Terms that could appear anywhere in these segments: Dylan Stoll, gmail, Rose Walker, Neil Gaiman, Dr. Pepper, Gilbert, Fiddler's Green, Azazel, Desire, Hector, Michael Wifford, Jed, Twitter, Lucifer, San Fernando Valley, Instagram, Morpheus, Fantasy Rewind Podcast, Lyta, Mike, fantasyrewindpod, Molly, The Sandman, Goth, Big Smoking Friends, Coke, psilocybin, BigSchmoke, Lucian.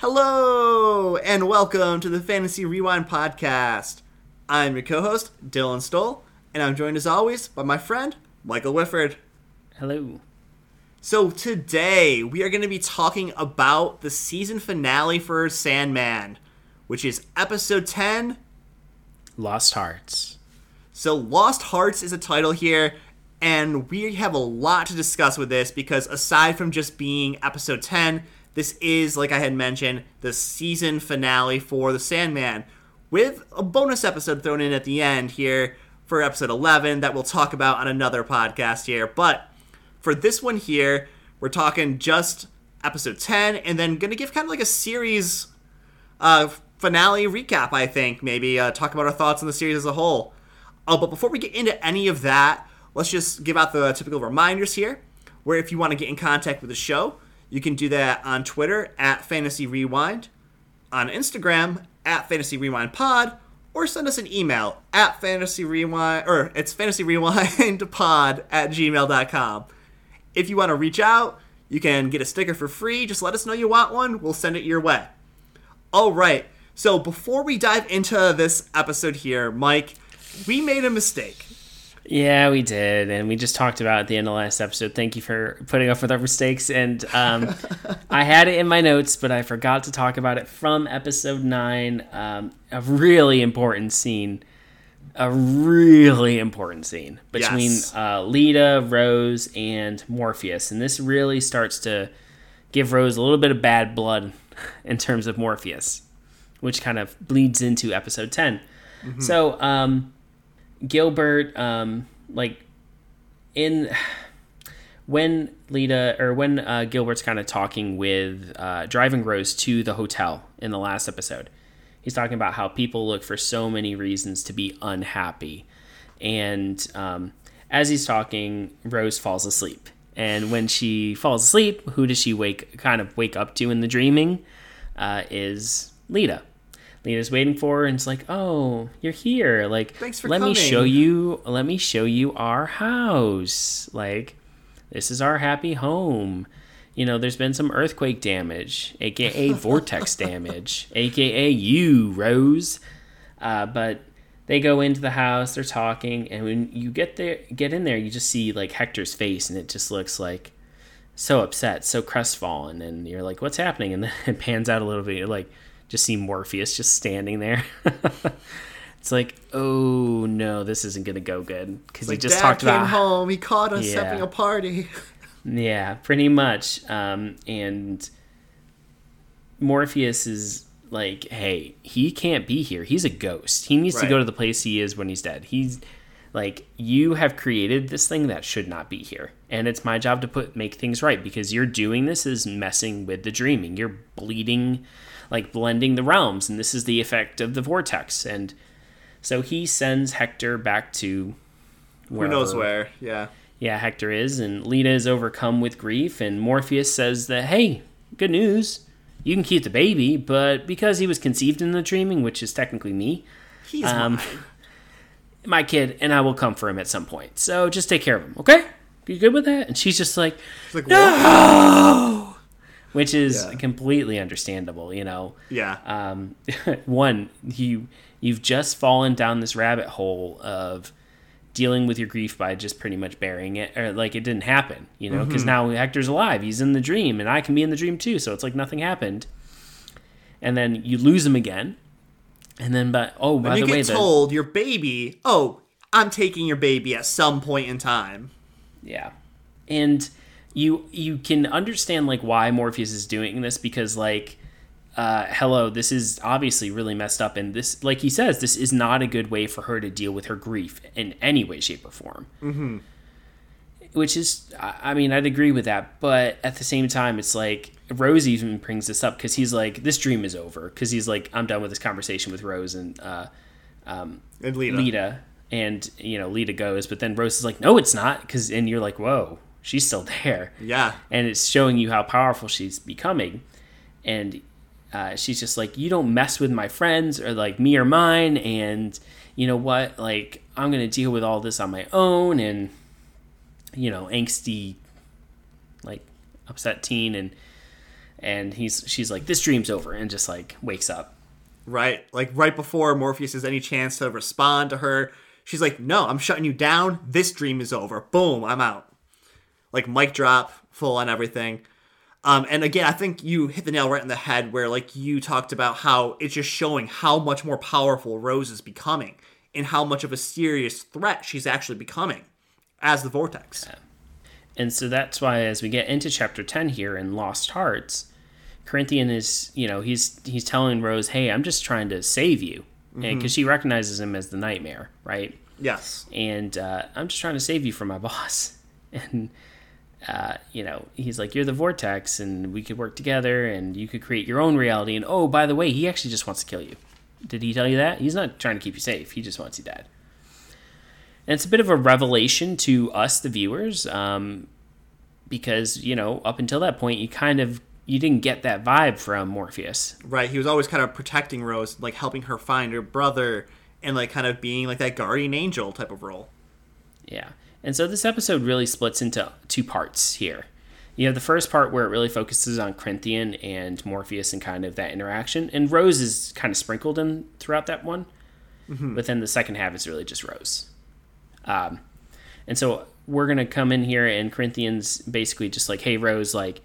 Hello, and welcome to the Fantasy Rewind Podcast. I'm your co-host, Dylan Stoll, and I'm joined as always by my friend, Michael Wifford. Hello. So today, we are going to be talking about the season finale for Sandman, which is episode 10... Lost Hearts. So Lost Hearts is a title here, and we have a lot to discuss with this, because aside from just being episode 10... this is, like I had mentioned, the season finale for The Sandman, with a bonus episode thrown in at the end here for episode 11 that we'll talk about on another podcast here. But for this one here, we're talking just episode 10, and then going to give kind of like a series finale recap, I think, maybe. Talk about our thoughts on the series as a whole. But before we get into any of that, let's just give out the typical reminders here, where if you want to get in contact with the show, you can do that on Twitter at Fantasy Rewind, on Instagram at Fantasy Rewind Pod, or send us an email at Fantasy Rewind, or it's Fantasy Rewind Pod at gmail.com. If you want to reach out, you can get a sticker for free. Just let us know you want one. We'll send it your way. All right. So before we dive into this episode here, Mike, we made a mistake. Yeah, we did, and we just talked about it at the end of the last episode. Thank you for putting up with our mistakes, and I had it in my notes, but I forgot to talk about it from episode 9, a really important scene, between Lyta, Rose, and Morpheus, and this really starts to give Rose a little bit of bad blood in terms of Morpheus, which kind of bleeds into episode 10. Mm-hmm. So, Gilbert, when Gilbert's kind of talking with driving Rose to the hotel in the last episode, he's talking about how people look for so many reasons to be unhappy, and as he's talking, Rose falls asleep. And when she falls asleep, who does she wake up to in the dreaming? Is Lyta. Lita's waiting for her, and it's like, oh, you're here. Like, thanks for coming. Let me show you our house. Like, this is our happy home. You know, there's been some earthquake damage, a.k.a. vortex damage, a.k.a. you, Rose. But they go into the house, they're talking, and when you get in there, you just see, like, Hector's face, and it just looks like so upset, so crestfallen. And you're like, what's happening? And then it pans out a little bit. You're like, just see Morpheus just standing there. It's like, oh no, this isn't gonna go good, because he just talked about home. He caught us having a party. Yeah, pretty much. And Morpheus is like, hey, he can't be here. He's a ghost. He needs to go to the place he is when he's dead. He's like, you have created this thing that should not be here, and it's my job to make things right, because you're doing this is messing with the dreaming. You're bleeding. Like blending the realms, and this is the effect of the vortex. And so he sends Hector back to wherever. Who knows where, yeah, Hector is, and Lyta is overcome with grief, and Morpheus says that, hey, good news, you can keep the baby, but because he was conceived in the dreaming, which is technically me, he's my kid, and I will come for him at some point, so just take care of him, okay? You good with that? And she's just like no! What? Which is completely understandable, you know. Yeah. One, you've just fallen down this rabbit hole of dealing with your grief by just pretty much burying it, or like it didn't happen, you know, because now Hector's alive. He's in the dream, and I can be in the dream too, so it's like nothing happened. And then you lose him again. And then, you get told your baby, oh, I'm taking your baby at some point in time. Yeah. And You can understand, like, why Morpheus is doing this, because, like, hello, this is obviously really messed up, and this, like he says, this is not a good way for her to deal with her grief in any way, shape, or form. Mm-hmm. Which is, I mean, I'd agree with that, but at the same time, it's like, Rose even brings this up, because he's like, this dream is over, because he's like, I'm done with this conversation with Rose and Lyta. And, you know, Lyta goes, but then Rose is like, no, it's not, and you're like, whoa. She's still there. Yeah. And it's showing you how powerful she's becoming. And she's just like, you don't mess with my friends or like me or mine. And you know what? Like, I'm going to deal with all this on my own. And, you know, angsty, like, upset teen. And and she's like, this dream's over, and just like wakes up. Right. Like right before Morpheus has any chance to respond to her, she's like, no, I'm shutting you down. This dream is over. Boom, I'm out. Like mic drop, full on everything. And again, I think you hit the nail right in the head where like you talked about how it's just showing how much more powerful Rose is becoming and how much of a serious threat she's actually becoming as the Vortex. Yeah. And so that's why as we get into chapter 10 here in Lost Hearts, Corinthian is, you know, he's telling Rose, hey, I'm just trying to save you. Mm-hmm. And because she recognizes him as the Nightmare, right? Yes. And I'm just trying to save you from my boss. And you know, he's like, you're the Vortex and we could work together and you could create your own reality. And oh, by the way, he actually just wants to kill you. Did he tell you that? He's not trying to keep you safe. He just wants you dead. And it's a bit of a revelation to us, the viewers, because, you know, up until that point, you didn't get that vibe from Morpheus. Right. He was always kind of protecting Rose, like helping her find her brother and like kind of being like that guardian angel type of role. Yeah. And so this episode really splits into two parts here. You have the first part where it really focuses on Corinthian and Morpheus and kind of that interaction. And Rose is kind of sprinkled in throughout that one. Mm-hmm. But then the second half is really just Rose. And so we're going to come in here and Corinthian's basically just like, hey, Rose, like,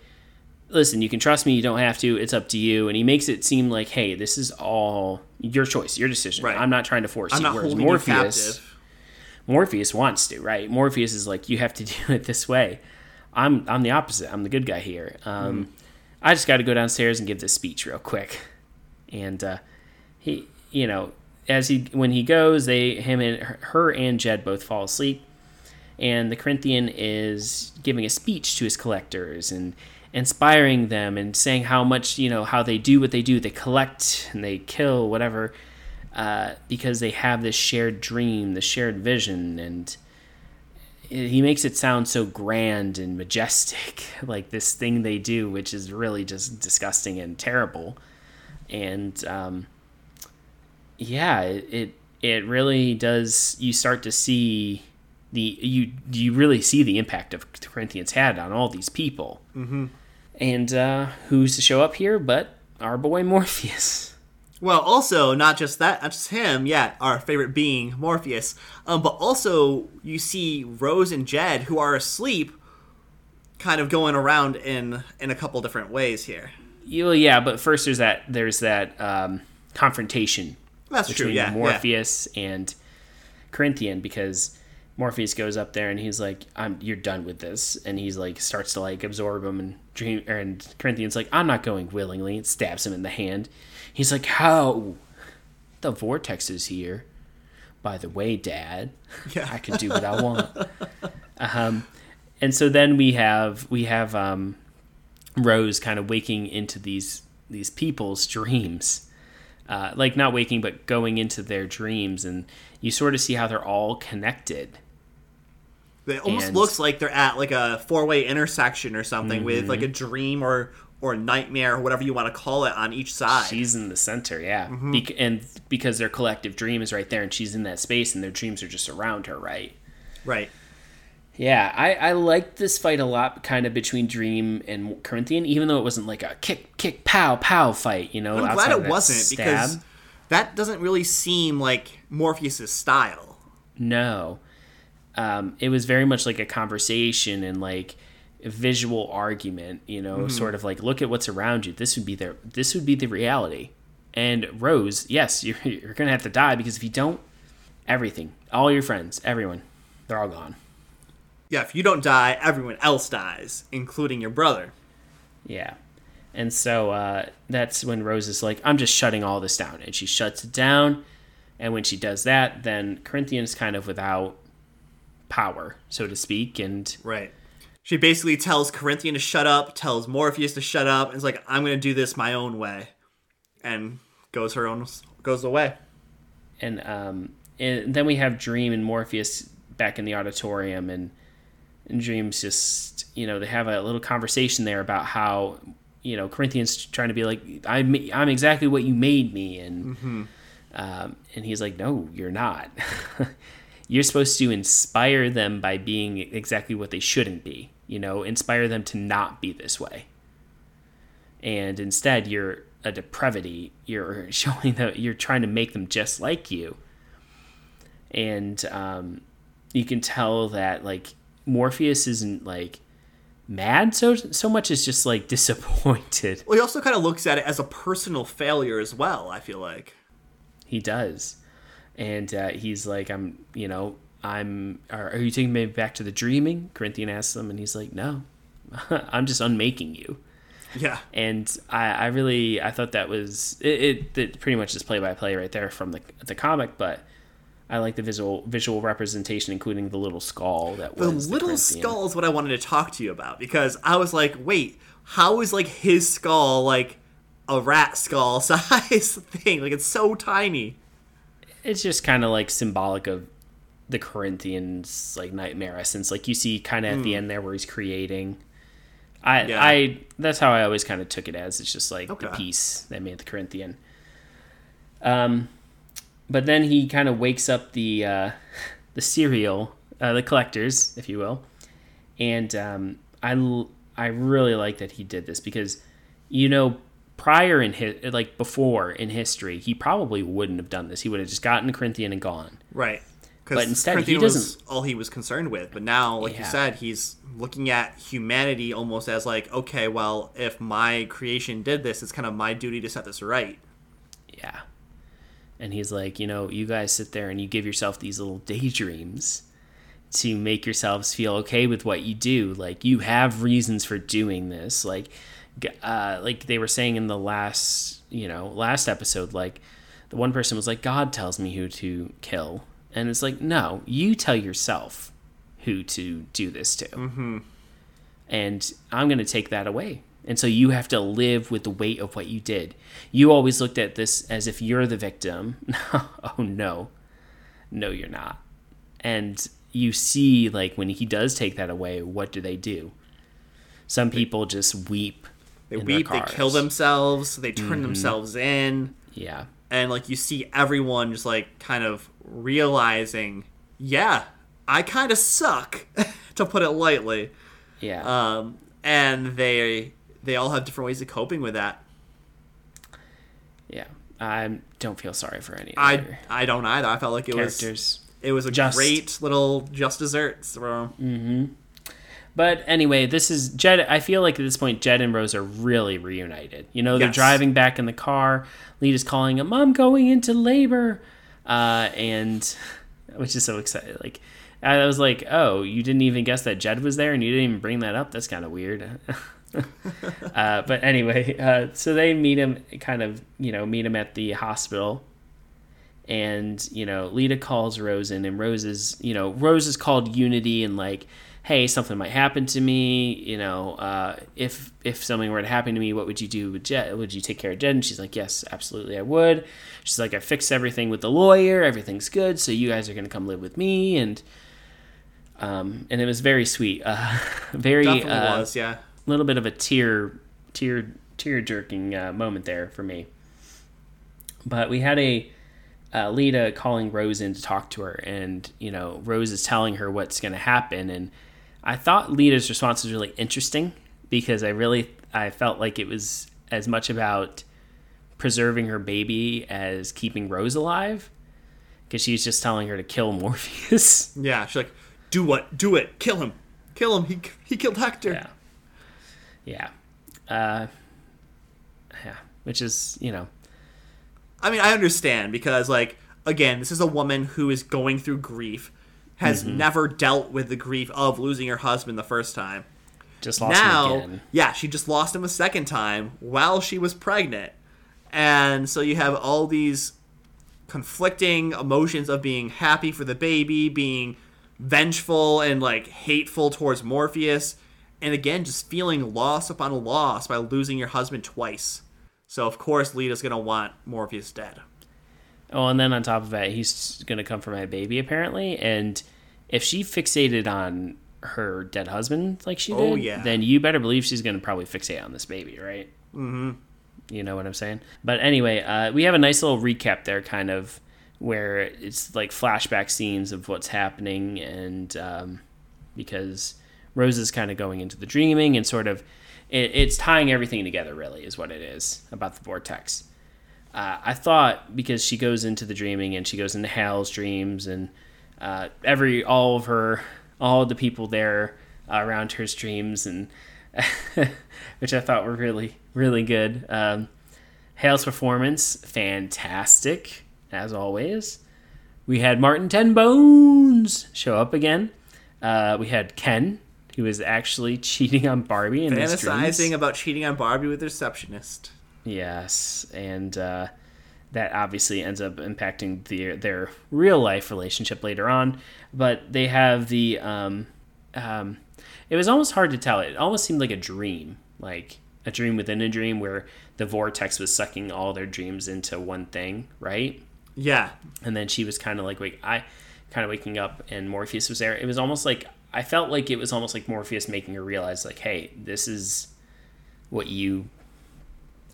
listen, you can trust me. You don't have to. It's up to you. And he makes it seem like, hey, this is all your choice, your decision. Right. I'm not trying to force you. Whereas Morpheus wants to, right? Morpheus is like, you have to do it this way. I'm the opposite. I'm the good guy here. I just got to go downstairs and give this speech real quick. And he, you know, when he goes, her and Jed both fall asleep, and the Corinthian is giving a speech to his collectors and inspiring them and saying how much, you know, how they do what they do. They collect and they kill, whatever. Because they have this shared dream, this shared vision, and he makes it sound so grand and majestic, like this thing they do, which is really just disgusting and terrible. And yeah, it really does. You start to see you really see the impact of Corinthians had on all these people. Mm-hmm. And who's to show up here but our boy Morpheus. Well, also, not just that, not just him, yeah, our favorite being, Morpheus, but also you see Rose and Jed, who are asleep, kind of going around in a couple different ways here. Well, yeah, but first there's that confrontation between Morpheus and Corinthian, because Morpheus goes up there and he's like, you're done with this. And he's like, starts to like absorb him and Corinthian's like, I'm not going willingly. It stabs him in the hand. He's like, how? The Vortex is here. By the way, Dad, yeah. I can do what I want. And so then we have Rose kind of waking into these people's dreams. Like not waking, but going into their dreams. And you sort of see how they're all connected. It almost looks like they're at like a four-way intersection or something, mm-hmm. with like a dream or nightmare or whatever you want to call it on each side. She's in the center, yeah. Mm-hmm. And because their collective dream is right there and she's in that space and their dreams are just around her, right? Right. Yeah, I liked this fight a lot, kind of between Dream and Corinthian, even though it wasn't like a kick, pow, pow fight, you know. I'm glad it wasn't, because that doesn't really seem like Morpheus's style. No. It was very much like a conversation and like a visual argument, you know, mm-hmm. sort of like, look at what's around you. This would be the reality. And Rose, yes, you're going to have to die, because if you don't, everything, all your friends, everyone, they're all gone. Yeah, if you don't die, everyone else dies, including your brother. Yeah. And so that's when Rose is like, I'm just shutting all this down. And she shuts it down. And when she does that, then Corinthian is kind of without power, so to speak. And right. She basically tells Corinthian to shut up, tells Morpheus to shut up, and is like, I'm going to do this my own way. And goes away. And then we have Dream and Morpheus back in the auditorium, and Dream's just, you know, they have a little conversation there about how, you know, Corinthian's trying to be like, I'm exactly what you made me, and mm-hmm. And he's like, no, you're not. You're supposed to inspire them by being exactly what they shouldn't be, you know, inspire them to not be this way. and instead you're a depravity. You're showing that you're trying to make them just like you. And you can tell that like Morpheus isn't like mad so much as just like disappointed. Well, he also kind of looks at it as a personal failure as well, I feel like. He does. And he's like, are you taking me back to the dreaming? Corinthian asks him, and he's like, no, I'm just unmaking you. Yeah. And I thought that was it pretty much is play by play right there from the comic, but I like the visual representation, including the little skull that was the little skull is what I wanted to talk to you about, because I was like, wait, how is like his skull like a rat skull size thing? Like it's so tiny. It's just kind of like symbolic of the Corinthians like nightmare essence. Like you see kind of at the end there where he's creating. That's how I always kind of took it as. It's just like the piece that made the Corinthian. But then he kind of wakes up the serial, the collectors, if you will. And I really like that he did this because, you know, before in history, he probably wouldn't have done this. He would have just gotten the Corinthian and gone. Right. But instead, Corinthian was all he was concerned with. But now, like you said, he's looking at humanity almost as like, okay, well, if my creation did this, it's kind of my duty to set this right. Yeah. And he's like, you know, you guys sit there and you give yourself these little daydreams to make yourselves feel okay with what you do. Like, you have reasons for doing this. Like they were saying in the last episode, like, the one person was like, God tells me who to kill. And it's like, no, you tell yourself who to do this to. Mm-hmm. And I'm going to take that away. And so you have to live with the weight of what you did. You always looked at this as if you're the victim. Oh, no. No, you're not. And you see, like, when he does take that away, what do? Some people just weep. They weep, they kill themselves, they turn themselves in. Yeah. And, like, you see everyone just, like, kind of realizing, yeah, I kind of suck, to put it lightly. Yeah. And they all have different ways of coping with that. Yeah. I don't feel sorry for any of I don't either. I felt like it was a great little just dessert. Mm-hmm. But anyway, this is Jed. I feel like at this point, Jed and Rose are really reunited. You know, they're driving back in the car. Lita's calling him, "I'm going into labor," and which is so exciting. Like I was like, "Oh, you didn't even guess that Jed was there, and you didn't even bring that up. That's kind of weird." But anyway, so they meet him, kind of, you know, meet him at the hospital, and you know, Lyta calls Rose in, and Rose is called Unity, and like, hey, something might happen to me, you know, if something were to happen to me, what would you do with Jed? Would you take care of Jed? And she's like, yes, absolutely, I would. She's like, I fixed everything with the lawyer, everything's good, so you guys are going to come live with me. And it was very sweet. Very, definitely was, yeah. A little bit of a tear-jerking moment there for me. But we had a Lyta calling Rose in to talk to her, and, you know, Rose is telling her what's going to happen, and I thought Lita's response was really interesting because I felt like it was as much about preserving her baby as keeping Rose alive, because she's just telling her to kill Morpheus. Yeah, she's like, do it, kill him, he killed Hector. Yeah. Yeah, which is, you know. I mean, I understand because, like, again, this is a woman who is going through grief, has never dealt with the grief of losing her husband the first time. Just lost him again. Yeah, she just lost him a second time while she was pregnant. And so you have all these conflicting emotions of being happy for the baby, being vengeful and, like, hateful towards Morpheus, and, again, just feeling loss upon loss by losing your husband twice. So, of course, Lita's going to want Morpheus dead. Oh, and then on top of that, he's going to come for my baby, apparently. And if she fixated on her dead husband like she did, then you better believe she's going to probably fixate on this baby, right? Mm-hmm. You know what I'm saying? But anyway, we have a nice little recap there, kind of, where it's like flashback scenes of what's happening. And because Rose is kind of going into the dreaming and sort of It's tying everything together, really, is what it is about the vortex. I thought, because she goes into the dreaming and she goes into Hal's dreams, and all of the people there around her dreams, and which I thought were really, really good. Hal's performance, fantastic, as always. We had Martin Tenbones show up again. We had Ken, who was actually cheating on Barbie. Fantasizing about cheating on Barbie with the receptionist. Yes, and that obviously ends up impacting their real-life relationship later on. But they have the... it was almost hard to tell. It almost seemed like a dream. Like a dream within a dream, where the vortex was sucking all their dreams into one thing, right? Yeah. And then she was kind of like, waking up, and Morpheus was there. It was almost like... I felt like it was almost like Morpheus making her realize, like, hey, this is what you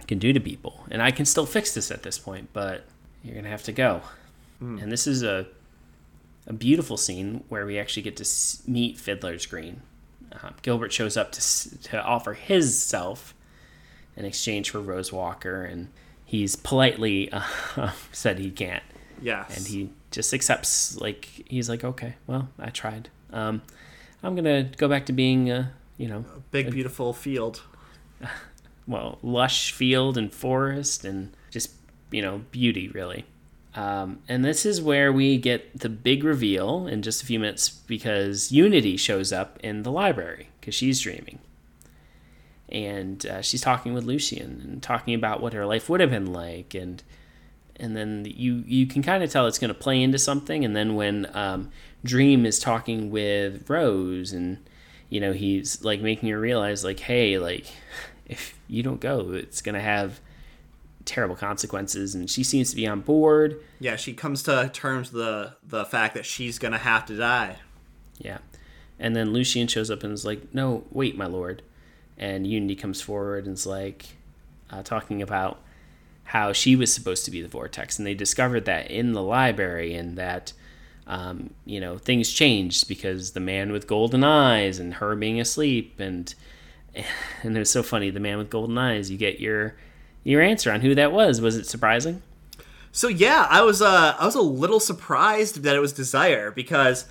can do to people. And I can still fix this at this point, but you're going to have to go. Mm. And this is a beautiful scene where we actually get to meet Fiddler's Green. Gilbert shows up to offer his self in exchange for Rose Walker, and he's politely said he can't. Yes. And he just accepts, like, he's like, okay, well, I tried. I'm going to go back to being, a big, beautiful field. Well, lush field and forest and just, beauty, really. And this is where we get the big reveal in just a few minutes, because Unity shows up in the library because she's dreaming. And she's talking with Lucian and talking about what her life would have been like. And then you can kind of tell it's going to play into something. And then when Dream is talking with Rose, and he's like making her realize, like, hey, like, if you don't go, it's going to have terrible consequences. And she seems to be on board. Yeah, she comes to terms with the fact that she's going to have to die. Yeah. And then Lucian shows up and is like, no, wait, my lord. And Unity comes forward and is like talking about how she was supposed to be the vortex, and they discovered that in the library, and that things changed because the man with golden eyes and her being asleep, and it was so funny. The man with golden eyes, you get your answer on who that was. Was it surprising? So yeah, I was a little surprised that it was Desire, because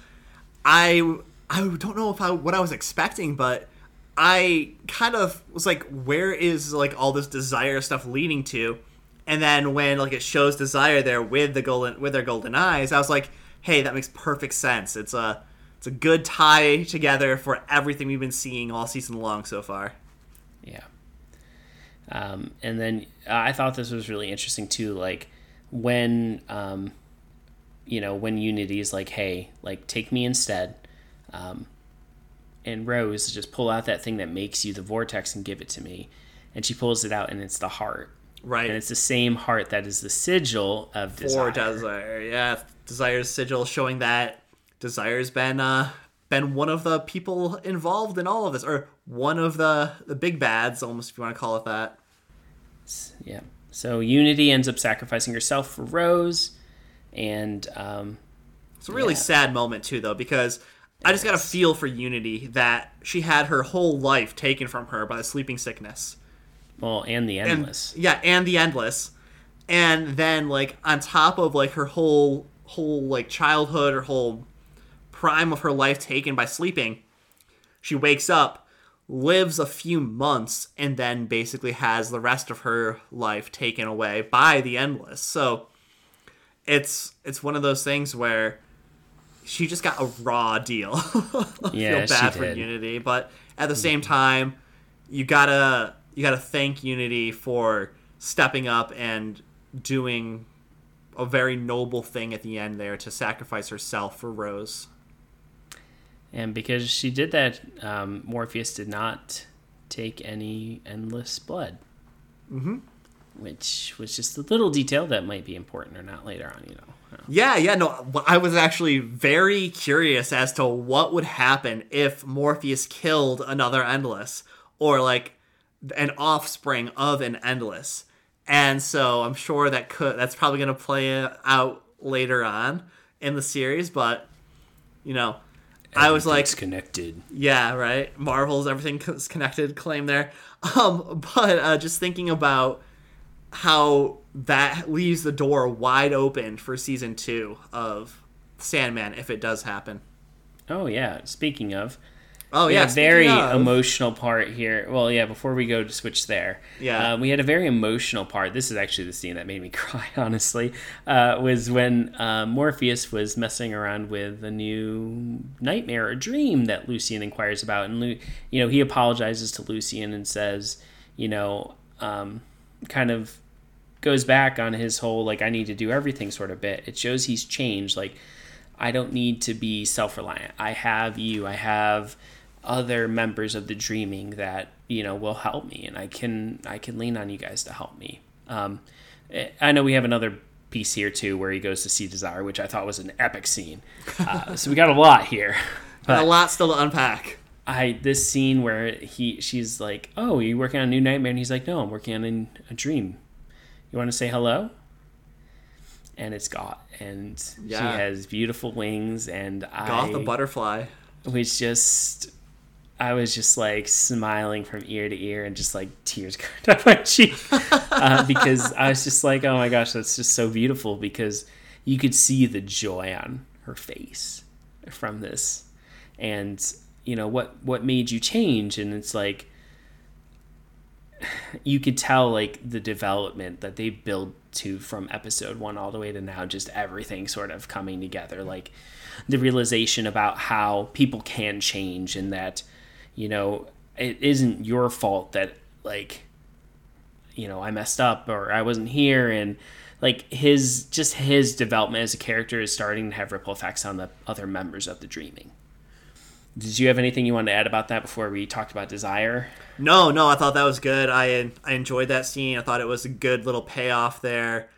I don't know if what I was expecting, but I kind of was like, where is like all this Desire stuff leading to? And then when like it shows Desire there with their golden eyes, I was like, hey, that makes perfect sense. It's a good tie together for everything we've been seeing all season long so far. Yeah. And then I thought this was really interesting too, like when when Unity is like, hey, like take me instead, and Rose just pull out that thing that makes you the vortex and give it to me, and she pulls it out and it's the heart. Right. And it's the same heart that is the sigil of Desire. For Desire, yeah. Desire's sigil, showing that Desire's been one of the people involved in all of this, or one of the big bads, almost, if you want to call it that. Yeah. So Unity ends up sacrificing herself for Rose, and... it's a really sad moment, too, though, because I just got a feel for Unity that she had her whole life taken from her by the sleeping sickness. Well, and the Endless. And the Endless. And then, like, on top of, like, her whole like, childhood, her whole prime of her life taken by sleeping, she wakes up, lives a few months, and then basically has the rest of her life taken away by the Endless. So it's one of those things where she just got a raw deal. Yeah, I feel bad for Unity, but at the same time, you gotta thank Unity for stepping up and doing a very noble thing at the end there, to sacrifice herself for Rose. And because she did that, Morpheus did not take any endless blood. Mm-hmm. Which was just a little detail that might be important or not later on, Yeah, no, I was actually very curious as to what would happen if Morpheus killed another endless, or like an offspring of an endless. And so I'm sure that's probably going to play out later on in the series, but I was like, connected. Yeah, right. Marvel's everything's connected claim there. But just thinking about how that leaves the door wide open for season 2 of Sandman if it does happen. Oh yeah. Speaking of. Oh yeah. Very emotional part here. Well, yeah. Before we go to switch there, we had a very emotional part. This is actually the scene that made me cry. Honestly, was when Morpheus was messing around with a new nightmare or dream that Lucian inquires about, and he apologizes to Lucian and says, kind of goes back on his whole like I need to do everything sort of bit. It shows he's changed. Like I don't need to be self-reliant. I have you. I have other members of the dreaming that will help me, and I can lean on you guys to help me. I know we have another piece here too where he goes to see Desire, which I thought was an epic scene, so we got a lot here, but a lot still to unpack. This scene where she's like, oh, are you working on a new nightmare? And he's like, no, I'm working on a dream. You want to say hello? And it's Goth, and she has beautiful wings, and Goth the butterfly, which just I was just like smiling from ear to ear, and just like tears coming down my cheek because I was just like, oh my gosh, that's just so beautiful, because you could see the joy on her face from this, and what made you change, and it's like you could tell like the development that they build to from episode 1 all the way to now, just everything sort of coming together, like the realization about how people can change, and that it isn't your fault that like I messed up or I wasn't here, and like his development as a character is starting to have ripple effects on the other members of the dreaming. Did you have anything you wanted to add about that before we talked about Desire? No, I thought that was good. I enjoyed that scene. I thought it was a good little payoff there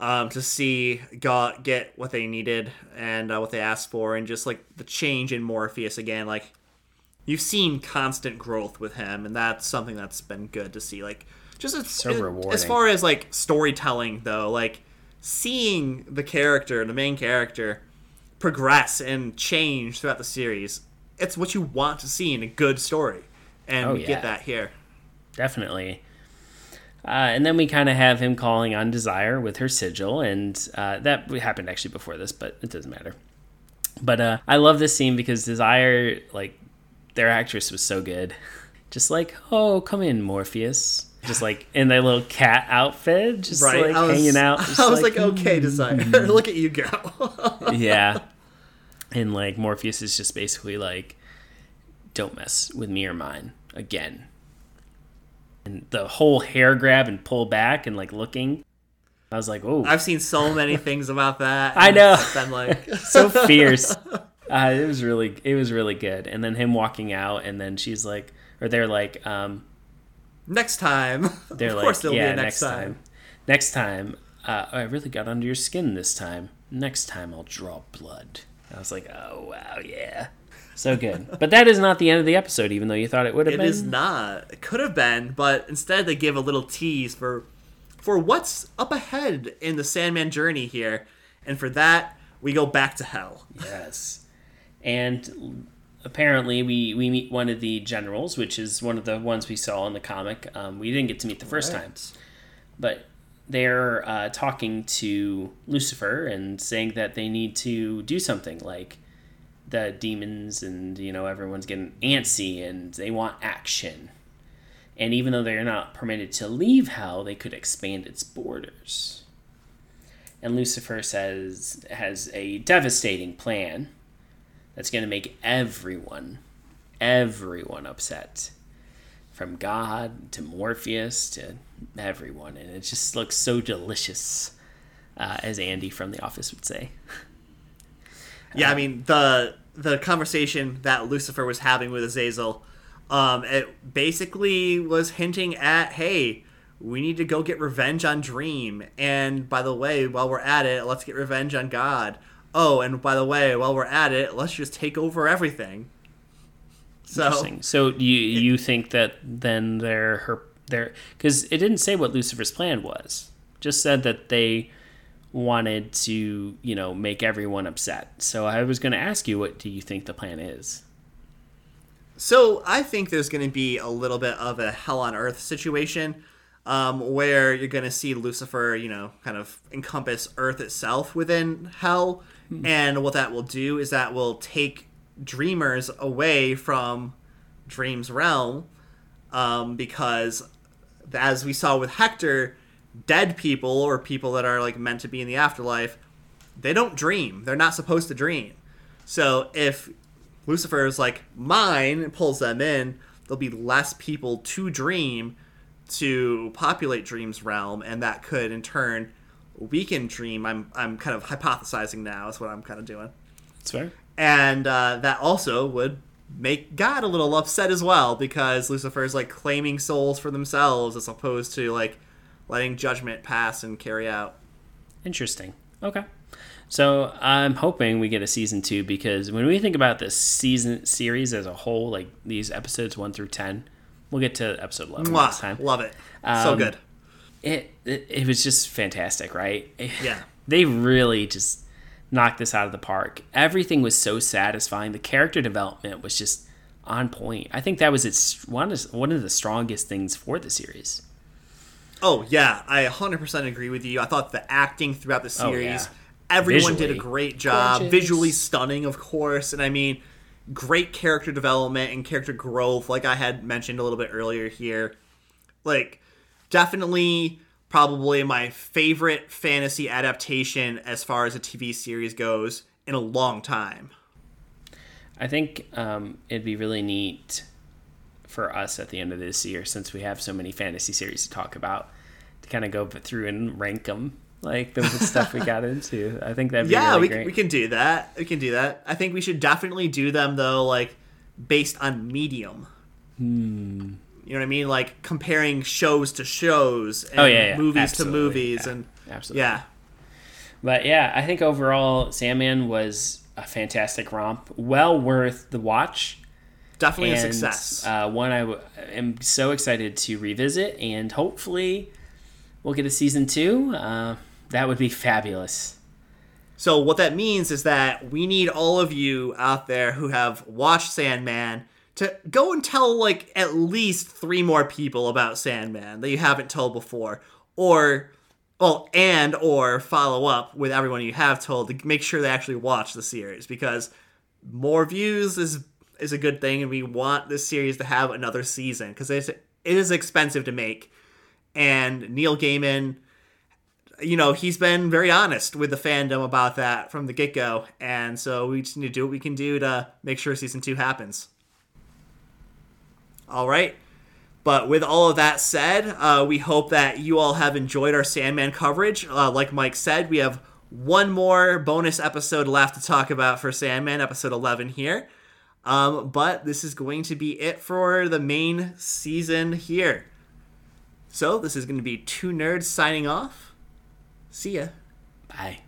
to see God get what they needed and what they asked for, and just like the change in Morpheus again. Like you've seen constant growth with him, and that's something that's been good to see. Like just so rewarding. As far as like storytelling though, like seeing the main character, progress and change throughout the series. It's what you want to see in a good story, and we get that here. Definitely. And then we kind of have him calling on Desire with her sigil, and that happened actually before this, but it doesn't matter. But I love this scene because Desire, like, their actress was so good. Just like, oh, come in, Morpheus. Just like in their little cat outfit, just like hanging out. I was like, okay, Desire, look at you go. Yeah. And like Morpheus is just basically like, don't mess with me or mine again. And the whole hair grab and pull back and like looking. I was like, oh. I've seen so many things about that. I know. It's been like so fierce. It was really good. And then him walking out, and then she's like, or they're like, next time. They're of course like, there'll be a next time. Next time. I really got under your skin this time. Next time I'll draw blood. I was like, oh, wow, yeah. So good. But that is not the end of the episode, even though you thought it would have been. It is not. It could have been, but instead they give a little tease for what's up ahead in the Sandman journey here. And for that, we go back to hell. Yes. And apparently we meet one of the generals, which is one of the ones we saw in the comic. We didn't get to meet the first time. But they're talking to Lucifer and saying that they need to do something, like the demons and everyone's getting antsy and they want action. And even though they're not permitted to leave hell, they could expand its borders. And Lucifer has a devastating plan that's going to make everyone upset. From God to Morpheus to everyone, and it just looks so delicious, as Andy from The Office would say. Yeah, I mean the conversation that Lucifer was having with Azazel, it basically was hinting at, hey, we need to go get revenge on Dream, and by the way, while we're at it, let's get revenge on God. Oh, and by the way, while we're at it, let's just take over everything. So you think that then they're because it didn't say what Lucifer's plan was. Just said that they wanted to, you know, make everyone upset. So I was going to ask you, what do you think the plan is? So I think there's going to be a little bit of a hell on earth situation, where you're going to see Lucifer, you know, kind of encompass Earth itself within hell. Mm-hmm. And what that will do is that will take dreamers away from Dream's realm, because as we saw with Hector, dead people or people that are like meant to be in the afterlife, they don't dream. They're not supposed to dream. So if Lucifer is like mine and pulls them in, there'll be less people to dream to populate Dream's realm, and that could in turn weaken Dream. I'm kind of hypothesizing now. That's what I'm kind of doing. That's fair. And that also would make God a little upset as well, because Lucifer's like claiming souls for themselves as opposed to like letting judgment pass and carry out. Interesting. Okay. So I'm hoping we get a season 2, because when we think about this season series as a whole, like these episodes 1 through 10, we'll get to episode 11 next time. Love it. So good. It was just fantastic, right? Yeah. They really just knocked this out of the park. Everything was so satisfying. The character development was just on point. I think that was one of the strongest things for the series. Oh, yeah. I 100% agree with you. I thought the acting throughout the series, everyone did a great job. Gorgeous. Visually stunning, of course. And I mean, great character development and character growth, like I had mentioned a little bit earlier here. Like, definitely probably my favorite fantasy adaptation as far as a TV series goes in a long time. I think it'd be really neat for us at the end of this year, since we have so many fantasy series to talk about, to kind of go through and rank them, like the stuff we got into. I think that'd be really great. Yeah, we can do that. We can do that. I think we should definitely do them, though, like, based on medium. You know what I mean? Like, comparing shows to shows and movies Absolutely. To movies. Yeah. And Absolutely. Yeah. But, yeah, I think overall, Sandman was a fantastic romp. Well worth the watch. Definitely a success. One I am so excited to revisit, and hopefully we'll get a season 2. That would be fabulous. So what that means is that we need all of you out there who have watched Sandman to go and tell, like, at least 3 more people about Sandman that you haven't told before. Or follow up with everyone you have told to make sure they actually watch the series, because more views is a good thing, and we want this series to have another season, because it is expensive to make. And Neil Gaiman, you know, he's been very honest with the fandom about that from the get-go, and so we just need to do what we can do to make sure season 2 happens. All right. But with all of that said, we hope that you all have enjoyed our Sandman coverage. Like Mike said, we have one more bonus episode left to talk about for Sandman, episode 11 here. But this is going to be it for the main season here. So this is going to be 2 Nerds signing off. See ya. Bye.